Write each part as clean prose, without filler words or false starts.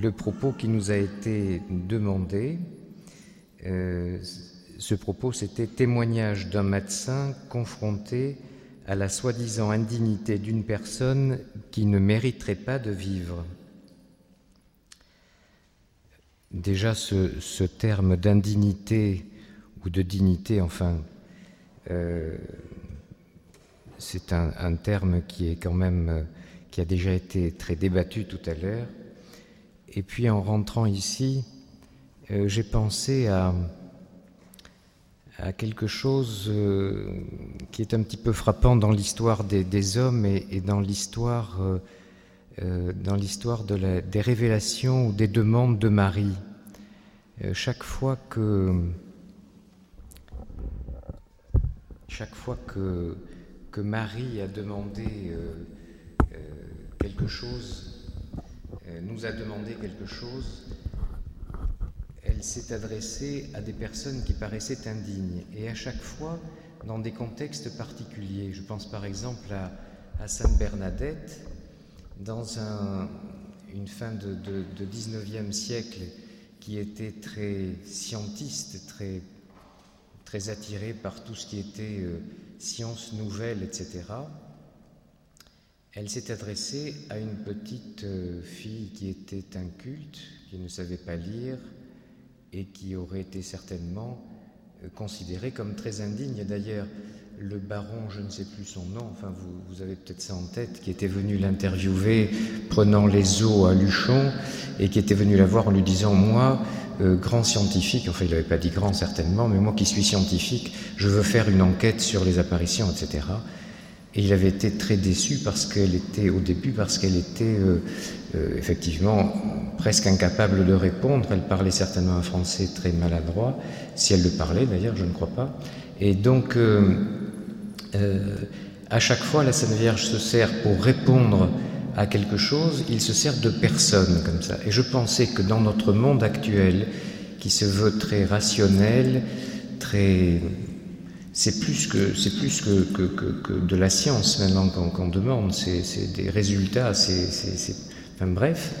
le propos qui nous a été demandé, ce propos c'était « Témoignage d'un médecin confronté à la soi-disant indignité d'une personne qui ne mériterait pas de vivre ». Déjà ce terme d'indignité ou de dignité, enfin, c'est un terme qui est quand même, qui a déjà été très débattu tout à l'heure. Et puis en rentrant ici, j'ai pensé à quelque chose qui est un petit peu frappant dans l'histoire des hommes et dans l'histoire des révélations ou des demandes de Marie. Chaque fois que Marie a demandé quelque chose, nous a demandé quelque chose, elle s'est adressée à des personnes qui paraissaient indignes, et à chaque fois dans des contextes particuliers. Je pense par exemple à Sainte-Bernadette, dans une fin de 19e siècle qui était très scientiste, très attirée par tout ce qui était science nouvelle, etc. Elle s'est adressée à une petite fille qui était inculte, qui ne savait pas lire et qui aurait été certainement considérée comme très indigne. D'ailleurs, le baron, je ne sais plus son nom, enfin vous avez peut-être ça en tête, qui était venu l'interviewer prenant les eaux à Luchon et qui était venu la voir en lui disant « Moi, grand scientifique, enfin il n'avait pas dit grand certainement, mais moi qui suis scientifique, je veux faire une enquête sur les apparitions, etc. » Et il avait été très déçu parce qu'elle était effectivement presque incapable de répondre. Elle parlait certainement un français très maladroit, si elle le parlait d'ailleurs, je ne crois pas. Et donc, à chaque fois, la Sainte Vierge se sert pour répondre à quelque chose, il se sert de personne comme ça. Et je pensais que dans notre monde actuel, qui se veut très rationnel, très... C'est plus que de la science maintenant qu'on demande, c'est des résultats, enfin bref.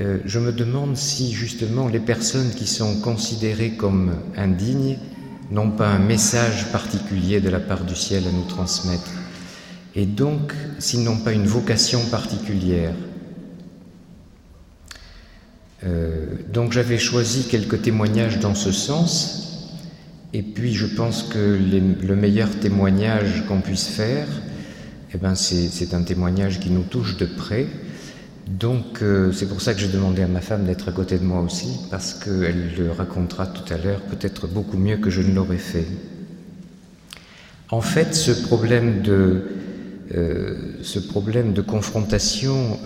Je me demande si justement les personnes qui sont considérées comme indignes n'ont pas un message particulier de la part du ciel à nous transmettre. Et donc, s'ils n'ont pas une vocation particulière. Donc j'avais choisi quelques témoignages dans ce sens. Et puis je pense que le meilleur témoignage qu'on puisse faire, c'est un témoignage qui nous touche de près. Donc c'est pour ça que j'ai demandé à ma femme d'être à côté de moi aussi, parce qu'elle le racontera tout à l'heure, peut-être beaucoup mieux que je ne l'aurais fait. En fait, ce problème de confrontation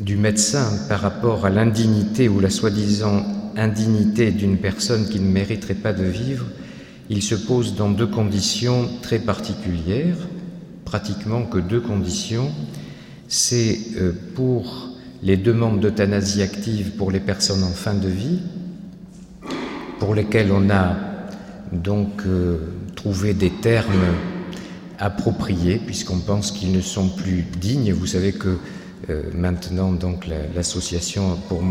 du médecin par rapport à l'indignité ou la soi-disant indignité d'une personne qui ne mériterait pas de vivre, il se pose dans deux conditions très particulières, pratiquement que deux conditions. C'est pour les demandes d'euthanasie active pour les personnes en fin de vie, pour lesquelles on a donc trouvé des termes appropriés, puisqu'on pense qu'ils ne sont plus dignes. Vous savez que maintenant, donc, l'association pour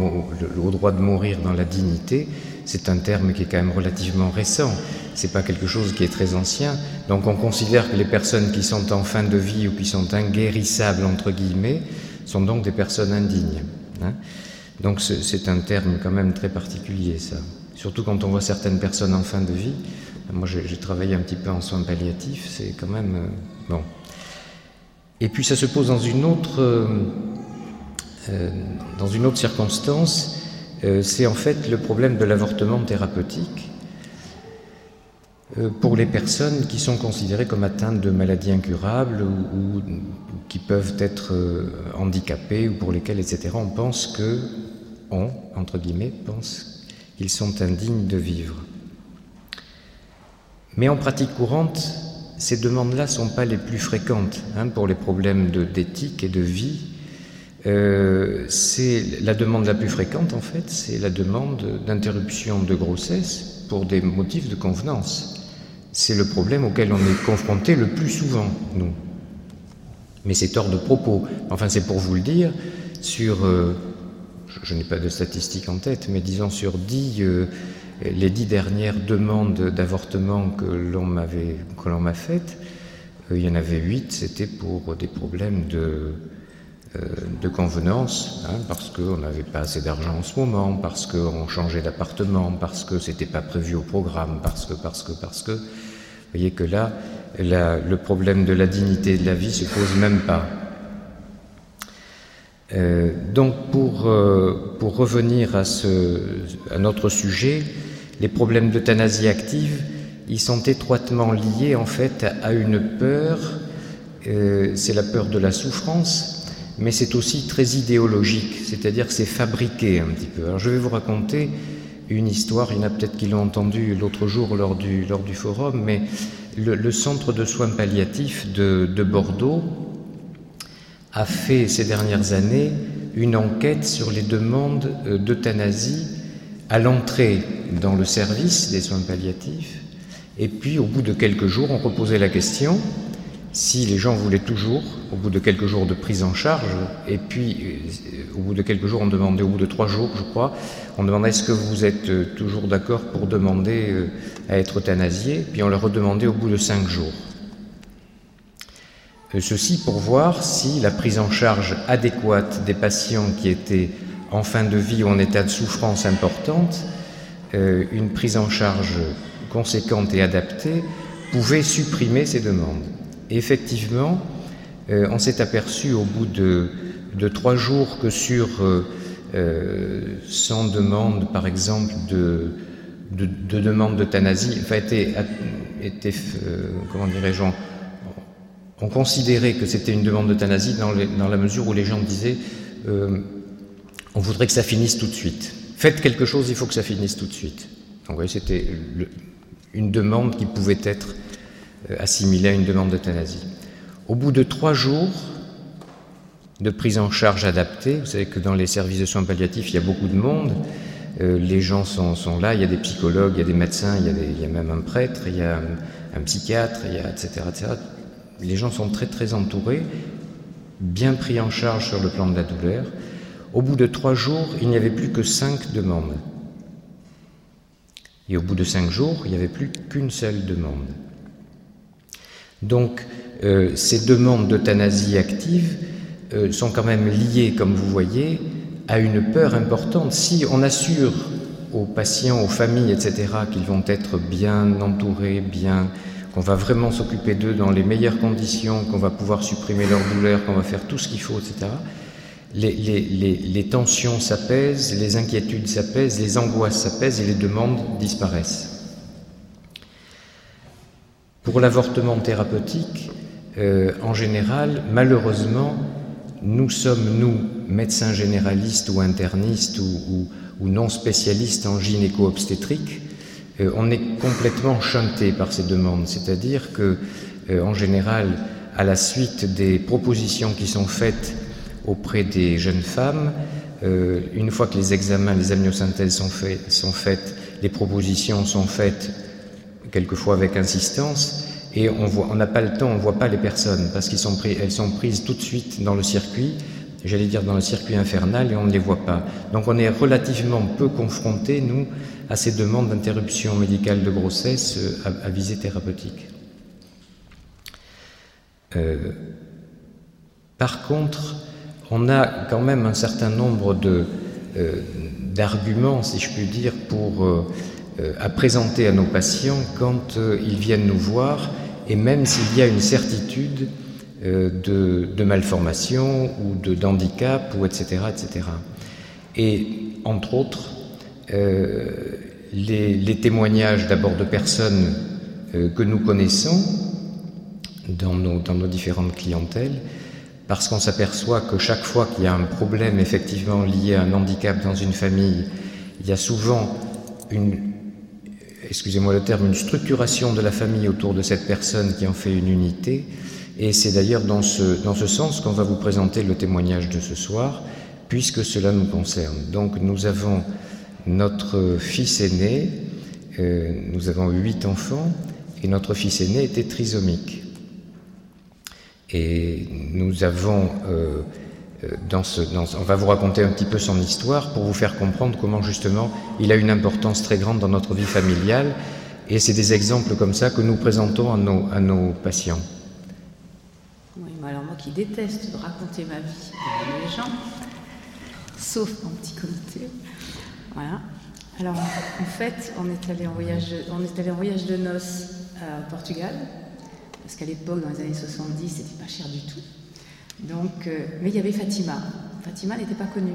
au droit de mourir dans la dignité, c'est un terme qui est quand même relativement récent. C'est pas quelque chose qui est très ancien. Donc, on considère que les personnes qui sont en fin de vie ou qui sont inguérissables entre guillemets sont donc des personnes indignes. Hein? Donc, c'est un terme quand même très particulier, ça. Surtout quand on voit certaines personnes en fin de vie. Moi, j'ai travaillé un petit peu en soins palliatifs. C'est quand même bon. Et puis ça se pose dans une autre circonstance, c'est en fait le problème de l'avortement thérapeutique pour les personnes qui sont considérées comme atteintes de maladies incurables ou qui peuvent être handicapées ou pour lesquelles, etc., on pense qu'ils sont indignes de vivre. Mais en pratique courante, ces demandes-là ne sont pas les plus fréquentes pour les problèmes d'éthique et de vie. C'est la demande la plus fréquente, en fait, c'est la demande d'interruption de grossesse pour des motifs de convenance. C'est le problème auquel on est confronté le plus souvent, nous. mais c'est hors de propos. Enfin, c'est pour vous le dire, sur, je n'ai pas de statistiques en tête, mais disons sur 10, les 10 dernières demandes d'avortement que l'on m'a faites, il y en avait 8, c'était pour des problèmes de convenance, hein, parce qu'on n'avait pas assez d'argent en ce moment, parce qu'on changeait d'appartement, parce que c'était pas prévu au programme, parce que. Vous voyez que là, le problème de la dignité de la vie se pose même pas. Donc pour revenir à notre sujet, les problèmes d'euthanasie active, ils sont étroitement liés en fait à une peur, c'est la peur de la souffrance, mais c'est aussi très idéologique, c'est-à-dire que c'est fabriqué un petit peu. Alors je vais vous raconter une histoire, il y en a peut-être qui l'ont entendue l'autre jour lors du forum, mais le centre de soins palliatifs de Bordeaux a fait ces dernières années une enquête sur les demandes d'euthanasie à l'entrée dans le service des soins palliatifs. Et puis, au bout de quelques jours, on reposait la question si les gens voulaient toujours, au bout de quelques jours de prise en charge, et puis au bout de quelques jours, on demandait, au bout de 3 jours, je crois, on demandait est-ce que vous êtes toujours d'accord pour demander à être euthanasié, puis on le redemandait au bout de 5 jours. Ceci pour voir si la prise en charge adéquate des patients qui étaient en fin de vie ou en état de souffrance importante, une prise en charge conséquente et adaptée, pouvait supprimer ces demandes. Et effectivement, on s'est aperçu au bout de 3 jours que sur 100 demandes, par exemple, de demandes d'euthanasie, enfin, comment dirais-je, on considérait que c'était une demande d'euthanasie dans la mesure où les gens disaient on voudrait que ça finisse tout de suite. Faites quelque chose, il faut que ça finisse tout de suite. Donc, oui, c'était une demande qui pouvait être assimilée à une demande d'euthanasie. Au bout de 3 jours de prise en charge adaptée, vous savez que dans les services de soins palliatifs, il y a beaucoup de monde, les gens sont là, il y a des psychologues, il y a des médecins, il y a même un prêtre, il y a un psychiatre, il y a etc., etc. Les gens sont très très entourés, bien pris en charge sur le plan de la douleur. Au bout de 3 jours, il n'y avait plus que 5 demandes. Et au bout de 5 jours, il n'y avait plus qu'une seule demande. Donc, ces demandes d'euthanasie active sont quand même liées, comme vous voyez, à une peur importante. Si on assure aux patients, aux familles, etc., qu'ils vont être bien entourés, bien, qu'on va vraiment s'occuper d'eux dans les meilleures conditions, qu'on va pouvoir supprimer leur douleur, qu'on va faire tout ce qu'il faut, etc., les tensions s'apaisent, les inquiétudes s'apaisent, les angoisses s'apaisent et les demandes disparaissent. Pour l'avortement thérapeutique, en général, malheureusement, nous sommes, nous, médecins généralistes ou internistes ou non spécialistes en gynéco-obstétrique, on est complètement shuntés par ces demandes. C'est-à-dire que, en général, à la suite des propositions qui sont faites auprès des jeunes femmes, une fois que les examens, les amniosynthèses sont faites, les propositions sont faites quelquefois avec insistance, et on n'a pas le temps, on ne voit pas les personnes parce qu'elles sont prises tout de suite dans le circuit, j'allais dire dans le circuit infernal, et on ne les voit pas. Donc on est relativement peu confrontés, nous, à ces demandes d'interruption médicale de grossesse à visée thérapeutique. Par contre, on a quand même un certain nombre d'arguments, si je puis dire, à présenter à nos patients quand ils viennent nous voir, et même s'il y a une certitude de malformation ou d'handicap, ou etc., etc. Et entre autres, les témoignages d'abord de personnes que nous connaissons dans nos différentes clientèles, parce qu'on s'aperçoit que chaque fois qu'il y a un problème effectivement lié à un handicap dans une famille, il y a souvent une structuration de la famille autour de cette personne qui en fait une unité. Et c'est d'ailleurs dans ce sens qu'on va vous présenter le témoignage de ce soir, puisque cela nous concerne. Donc nous avons notre fils aîné, nous avons 8 enfants, et notre fils aîné était trisomique. Et nous avons, on va vous raconter un petit peu son histoire pour vous faire comprendre comment justement il a une importance très grande dans notre vie familiale. Et c'est des exemples comme ça que nous présentons à nos patients. Oui, mais alors moi qui déteste de raconter ma vie à les gens, sauf en petit comité. Voilà. Alors en fait, on est allé en voyage de noces au Portugal, parce qu'à l'époque, dans les années 70, c'était pas cher du tout. Donc, mais il y avait Fatima. Fatima n'était pas connue.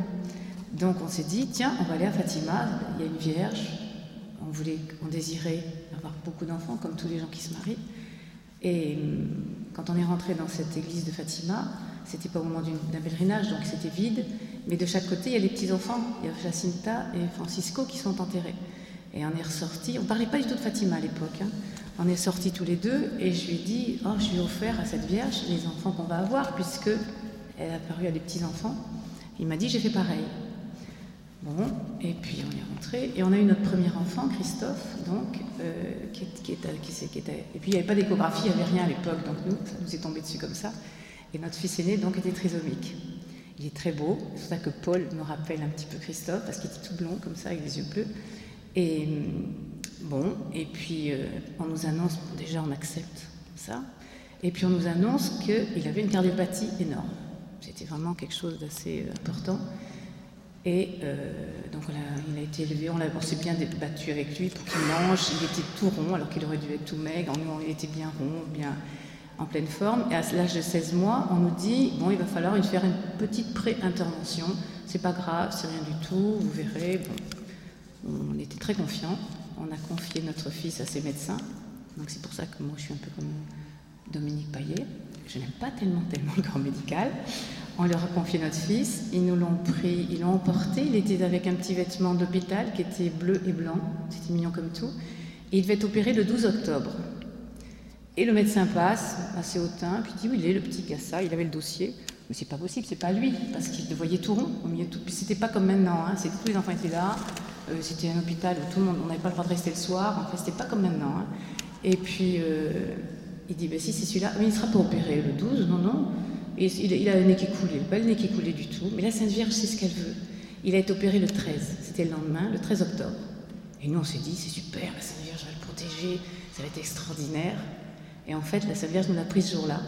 Donc on s'est dit, tiens, on va aller à Fatima, il y a une vierge. On désirait avoir beaucoup d'enfants, comme tous les gens qui se marient. Et quand on est rentré dans cette église de Fatima, c'était pas au moment d'un pèlerinage, donc c'était vide. Mais de chaque côté, il y a les petits-enfants. Il y a Jacinta et Francisco qui sont enterrés. Et on est ressortis. On ne parlait pas du tout de Fatima à l'époque. Hein. On est sortis tous les deux et je lui ai dit, oh, je lui ai offert à cette vierge les enfants qu'on va avoir, puisque elle a paru à des petits-enfants. Il m'a dit, j'ai fait pareil. Bon, et puis on est rentré et on a eu notre premier enfant, Christophe, donc, qui était. Et puis il n'y avait pas d'échographie, il n'y avait rien à l'époque, donc nous, ça nous est tombé dessus comme ça. Et notre fils aîné, donc, était trisomique. Il est très beau, c'est pour ça que Paul me rappelle un petit peu Christophe, parce qu'il était tout blond, comme ça, avec les yeux bleus. Et bon, et puis on nous annonce, déjà on accepte ça, et puis on nous annonce qu'il avait une cardiopathie énorme. C'était vraiment quelque chose d'assez important. Et donc il a été élevé, on s'est bien débattu avec lui pour qu'il mange, il était tout rond alors qu'il aurait dû être tout maigre, il était bien rond, bien en pleine forme. Et à l'âge de 16 mois, on nous dit, bon, il va falloir lui faire une petite pré-intervention, c'est pas grave, c'est rien du tout, vous verrez. Bon, on était très confiants, on a confié notre fils à ses médecins, donc c'est pour ça que moi je suis un peu comme Dominique Payet, je n'aime pas tellement le corps médical. On leur a confié notre fils, ils nous l'ont pris, ils l'ont emporté, il était avec un petit vêtement d'hôpital qui était bleu et blanc, c'était mignon comme tout, et il devait être opéré le 12 octobre. Et le médecin passe, assez hautain, puis dit, oui, il est le petit Gassa, il avait le dossier, mais c'est pas possible, c'est pas lui, parce qu'il le voyait tout rond, au milieu de tout, c'était pas comme maintenant, hein. Tous les enfants étaient là, c'était un hôpital où tout le monde, on n'avait pas le droit de rester le soir, en fait c'était pas comme maintenant, hein. Et puis il dit, si c'est celui-là, mais il ne sera pas opéré le 12, non. Et il a le nez qui coulait, pas le nez qui coulait du tout, mais la Sainte Vierge sait ce qu'elle veut. Il a été opéré le 13, c'était le lendemain, le 13 octobre. Et nous on s'est dit, c'est super, la Sainte Vierge va le protéger, ça va être extraordinaire. Et en fait, la Sainte Vierge nous l'a pris ce jour-là,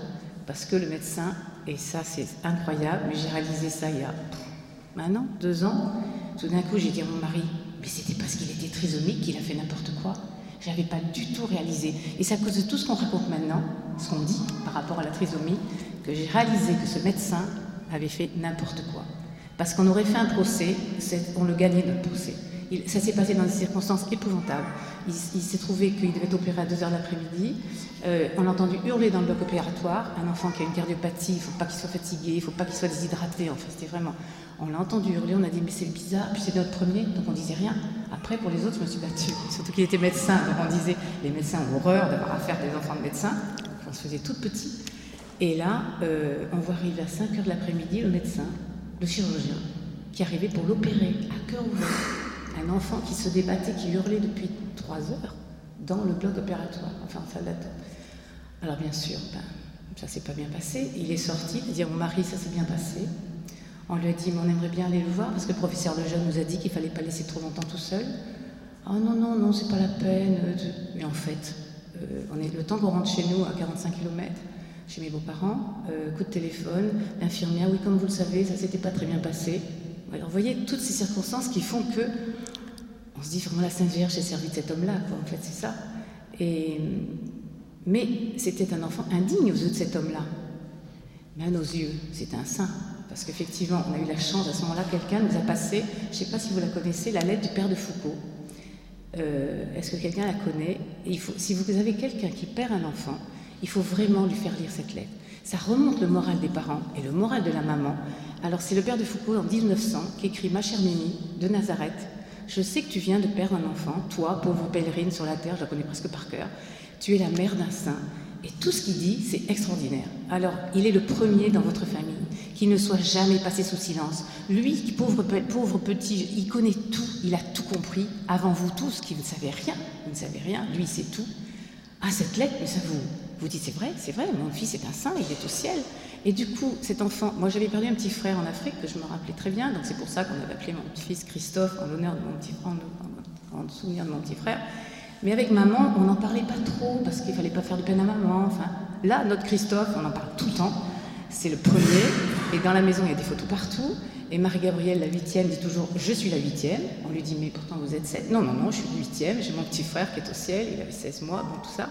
parce que le médecin, et ça c'est incroyable, mais j'ai réalisé ça il y a maintenant, 2 ans, tout d'un coup j'ai dit à mon mari, mais c'était parce qu'il était trisomique qu'il a fait n'importe quoi. Je n'avais pas du tout réalisé. Et c'est à cause de tout ce qu'on raconte maintenant, ce qu'on dit par rapport à la trisomie, que j'ai réalisé que ce médecin avait fait n'importe quoi. Parce qu'on aurait fait un procès, on le gagnait notre procès. Ça s'est passé dans des circonstances épouvantables. Il s'est trouvé qu'il devait être opéré à 2h l'après-midi. On l'a entendu hurler dans le bloc opératoire. Un enfant qui a une cardiopathie, il ne faut pas qu'il soit fatigué, il ne faut pas qu'il soit déshydraté. Enfin, c'était vraiment... On l'a entendu hurler, on a dit mais c'est bizarre, puis c'est notre premier, donc on disait rien. Après, pour les autres, je me suis battue. Surtout qu'il était médecin, donc on disait les médecins ont horreur d'avoir affaire à des enfants de médecins. On se faisait toutes petites. Et là, on voit arriver à 5h de l'après-midi le médecin, le chirurgien, qui arrivait pour l'opérer à cœur ouvert. Un enfant qui se débattait, qui hurlait depuis 3 heures dans le bloc opératoire, enfin en salle d'attente. Alors bien sûr, ça s'est pas bien passé. Il est sorti, il a dit à mon mari, ça s'est bien passé. On lui a dit, mais on aimerait bien aller le voir, parce que le professeur Lejeune nous a dit qu'il ne fallait pas laisser trop longtemps tout seul. Ah non, c'est pas la peine. Mais en fait, le temps qu'on rentre chez nous à 45 km, chez mes beaux-parents, coup de téléphone, l'infirmière, oui, comme vous le savez, ça s'était pas très bien passé. Alors vous voyez, toutes ces circonstances qui font que, on se dit, vraiment, la Sainte Vierge s'est servie de cet homme-là, quoi. En fait, c'est ça. Mais c'était un enfant indigne aux yeux de cet homme-là. Mais à nos yeux, c'était un saint. Parce qu'effectivement, on a eu la chance, à ce moment-là, quelqu'un nous a passé, je ne sais pas si vous la connaissez, la lettre du père de Foucault. Est-ce que quelqu'un la connaît ? Si vous avez quelqu'un qui perd un enfant, il faut vraiment lui faire lire cette lettre. Ça remonte le moral des parents et le moral de la maman. Alors c'est le père de Foucault, en 1900, qui écrit « Ma chère Mimi de Nazareth, je sais que tu viens de perdre un enfant, toi, pauvre pèlerine sur la terre, je la connais presque par cœur, tu es la mère d'un saint. » Et tout ce qu'il dit, c'est extraordinaire. Alors, il est le premier dans votre famille qui ne soit jamais passé sous silence. Lui, pauvre petit, il connaît tout, il a tout compris. Avant vous tous, qui ne savez rien, lui, c'est tout. Ah, cette lettre, mais ça vous Vous dites, c'est vrai, mon fils est un saint, il est au ciel. Et du coup, cet enfant, moi j'avais perdu un petit frère en Afrique que je me rappelais très bien, donc c'est pour ça qu'on avait appelé mon petit-fils Christophe en l'honneur de mon petit frère, en souvenir de mon petit frère. Mais avec maman, on n'en parlait pas trop parce qu'il ne fallait pas faire de peine à maman. Enfin, là, notre Christophe, on en parle tout le temps. C'est le premier. Et dans la maison, il y a des photos partout. Et Marie-Gabrielle, la 8e, dit toujours « Je suis la 8e ». On lui dit « Mais pourtant, vous êtes 7 ». « Non, non, non, je suis 8e. J'ai mon petit frère qui est au ciel. Il avait 16 mois. » Bon, tout ça.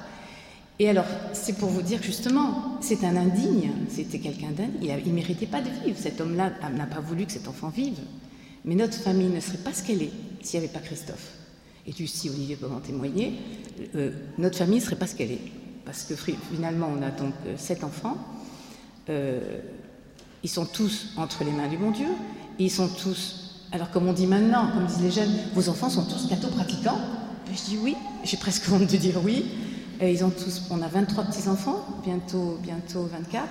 Et alors, c'est pour vous dire, justement, c'est un indigne. C'était quelqu'un d'indigne. Il ne méritait pas de vivre. Cet homme-là n'a pas voulu que cet enfant vive. Mais notre famille ne serait pas ce qu'elle est s'il n'y avait pas Christophe. Et Lucie, Olivier peut en témoigner. Notre famille ne serait pas ce qu'elle est. Parce que finalement, on a donc 7 enfants. Ils sont tous entre les mains du bon Dieu. Et ils sont tous, alors comme on dit maintenant, comme disent les jeunes, vos enfants sont tous catho-pratiquants. Je dis oui, j'ai presque honte de dire oui. Ils ont tous, on a 23 petits-enfants, bientôt 24.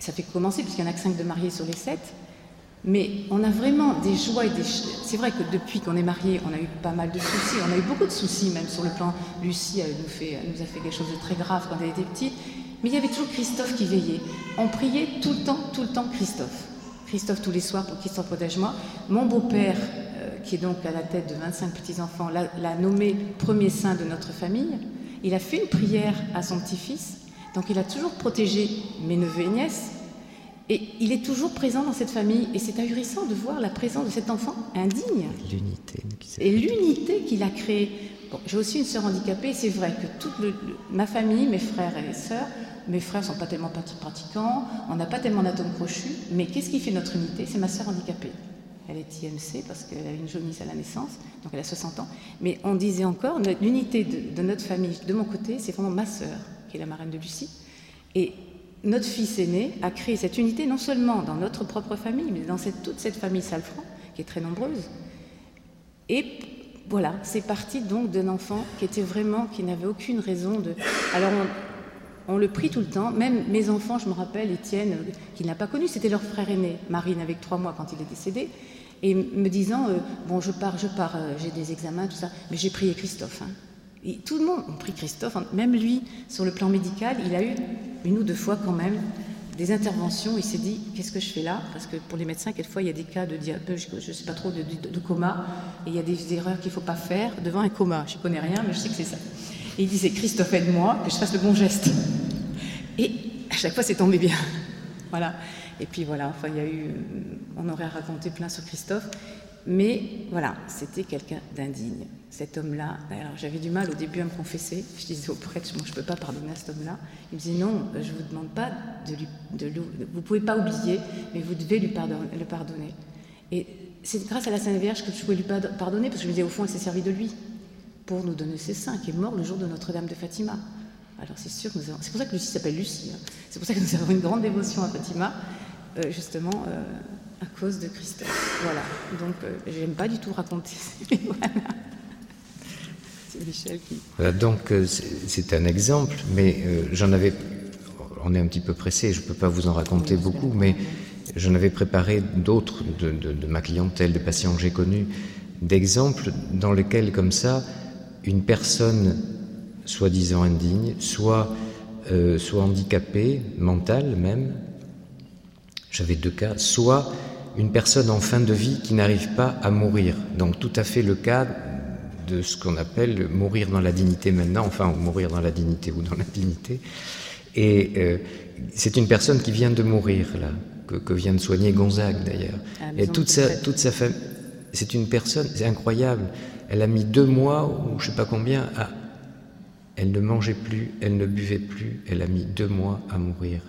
Ça fait commencer, puisqu'il n'y en a que 5 de mariés sur les 7. Mais on a vraiment des joies et des... C'est vrai que depuis qu'on est mariés, on a eu pas mal de soucis. On a eu beaucoup de soucis, même sur le plan... Lucie, elle nous a fait quelque chose de très grave quand elle était petite. Mais il y avait toujours Christophe qui veillait. On priait tout le temps Christophe. Christophe tous les soirs pour Christophe protège-moi. Mon beau-père, qui est donc à la tête de 25 petits-enfants, l'a nommé premier saint de notre famille. Il a fait une prière à son petit-fils. Donc il a toujours protégé mes neveux et nièces. Et il est toujours présent dans cette famille. Et c'est ahurissant de voir la présence de cet enfant indigne. L'unité qu'il a créée. Bon, j'ai aussi une sœur handicapée. C'est vrai que toute ma famille, mes frères et sœurs, mes frères ne sont pas tellement pratiquants. On n'a pas tellement d'atomes crochus. Mais qu'est-ce qui fait notre unité ? C'est ma sœur handicapée. Elle est IMC parce qu'elle a une jaunisse à la naissance. Donc elle a 60 ans. Mais on disait encore, l'unité de notre famille, de mon côté, c'est vraiment ma sœur, qui est la marraine de Lucie. Et... notre fils aîné a créé cette unité non seulement dans notre propre famille, mais dans toute cette famille Salfran, qui est très nombreuse. Et voilà, c'est parti donc d'un enfant qui n'avait aucune raison de... Alors on le prie tout le temps, même mes enfants, je me rappelle, Étienne, qu'il n'a pas connu, c'était leur frère aîné, Marine avec 3 mois quand il est décédé, et me disant, bon je pars, j'ai des examens, tout ça, mais j'ai prié Christophe, hein. Et tout le monde a pris Christophe, même lui, sur le plan médical, il a eu une ou deux fois quand même des interventions. Il s'est dit, qu'est-ce que je fais là ? Parce que pour les médecins, quelquefois, il y a des cas de diabète, je ne sais pas trop, de coma, et il y a des erreurs qu'il ne faut pas faire devant un coma. Je ne connais rien, mais je sais que c'est ça. Et il disait, Christophe, aide-moi, que je fasse le bon geste. Et à chaque fois, c'est tombé bien. Voilà. Et puis voilà, enfin, il y a eu, on aurait raconté plein sur Christophe. Mais voilà, c'était quelqu'un d'indigne. Cet homme-là, alors j'avais du mal au début à me confesser. Je disais au prêtre, moi je ne peux pas pardonner à cet homme-là. Il me disait non, je ne vous demande pas vous ne pouvez pas oublier, mais vous devez le pardonner. Et c'est grâce à la Sainte Vierge que je pouvais lui pardonner, parce que je me disais au fond, elle s'est servie de lui pour nous donner ses saints, qui est mort le jour de Notre-Dame de Fatima. Alors c'est sûr, c'est pour ça que Lucie s'appelle Lucie. Hein. C'est pour ça que nous avons une grande dévotion à Fatima, justement. À cause de Christophe, voilà. Donc, j'aime pas du tout raconter. Voilà. C'est Michel qui... Voilà, donc, c'est un exemple, mais on est un petit peu pressé, je peux pas vous en raconter beaucoup, mais j'en avais préparé d'autres de ma clientèle, de patients que j'ai connus, d'exemples dans lesquels, comme ça, une personne soi-disant indigne, soit handicapée, mentale même, j'avais 2 cas, soit une personne en fin de vie qui n'arrive pas à mourir. Donc tout à fait le cas de ce qu'on appelle mourir dans la dignité maintenant, enfin mourir dans la dignité ou dans la dignité. Et c'est une personne qui vient de mourir, là, que vient de soigner Gonzague d'ailleurs. Et toute sa famille, c'est une personne, c'est incroyable, elle a mis 2 mois, ou je ne sais pas combien, elle ne mangeait plus, elle ne buvait plus, elle a mis 2 mois à mourir.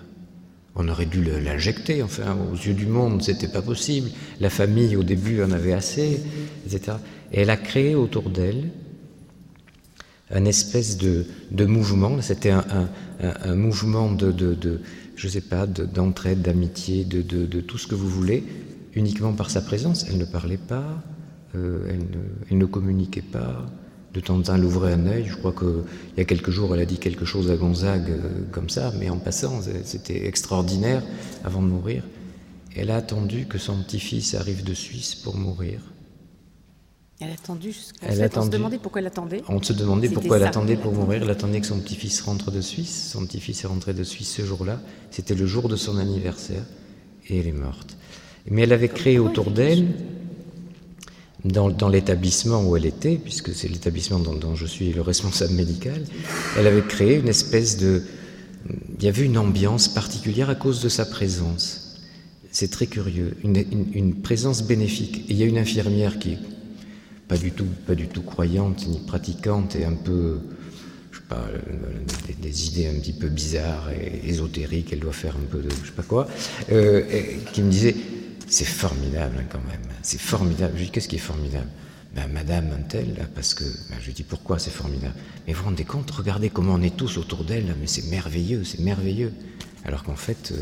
On aurait dû l'injecter, enfin, aux yeux du monde, c'était pas possible. La famille, au début, en avait assez, etc. Et elle a créé autour d'elle un espèce de mouvement. C'était un mouvement je sais pas, d'entraide, d'amitié, de tout ce que vous voulez, uniquement par sa présence. Elle ne parlait pas, elle ne communiquait pas. De temps en temps, elle ouvrait un œil. Je crois qu'il y a quelques jours, elle a dit quelque chose à Gonzague comme ça, mais en passant, c'était extraordinaire avant de mourir. Elle a attendu que son petit-fils arrive de Suisse pour mourir. Elle a attendu jusqu'à... On se demandait pourquoi elle attendait. On se demandait pourquoi elle attendait pour mourir. Elle attendait que son petit-fils rentre de Suisse. Son petit-fils est rentré de Suisse ce jour-là. C'était le jour de son anniversaire. Et elle est morte. Mais elle avait créé autour d'elle, dans l'établissement où elle était, puisque c'est l'établissement dont je suis le responsable médical, elle avait créé une espèce de... Il y avait une ambiance particulière à cause de sa présence. C'est très curieux. Une présence bénéfique. Et il y a une infirmière qui est pas du tout croyante ni pratiquante, et un peu, je sais pas, des idées un petit peu bizarres et ésotériques, elle doit faire un peu de je sais pas quoi, qui me disait c'est formidable hein, quand même, c'est formidable. Je lui dis qu'est-ce qui est formidable? Ben Madame Antel, là, parce que je lui dis pourquoi c'est formidable. Mais vous vous rendez compte, regardez comment on est tous autour d'elle là, mais c'est merveilleux, c'est merveilleux. Alors qu'en fait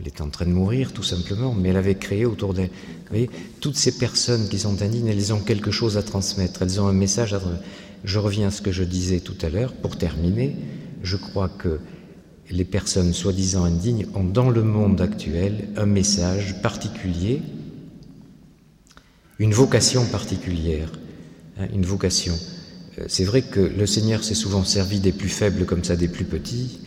elle était en train de mourir, tout simplement, mais elle avait créé autour d'elle. Vous voyez, toutes ces personnes qui sont indignes, elles ont quelque chose à transmettre, elles ont un message à transmettre. Je reviens à ce que je disais tout à l'heure. Pour terminer, je crois que les personnes soi-disant indignes ont dans le monde actuel un message particulier, une vocation particulière, une vocation. C'est vrai que le Seigneur s'est souvent servi des plus faibles comme ça, des plus petits,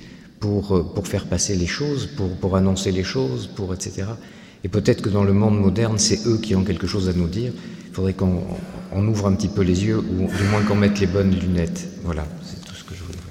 pour faire passer les choses, pour annoncer les choses, etc. Et peut-être que dans le monde moderne, c'est eux qui ont quelque chose à nous dire. Il faudrait qu'on ouvre un petit peu les yeux, ou du moins qu'on mette les bonnes lunettes. Voilà, c'est tout ce que je voulais.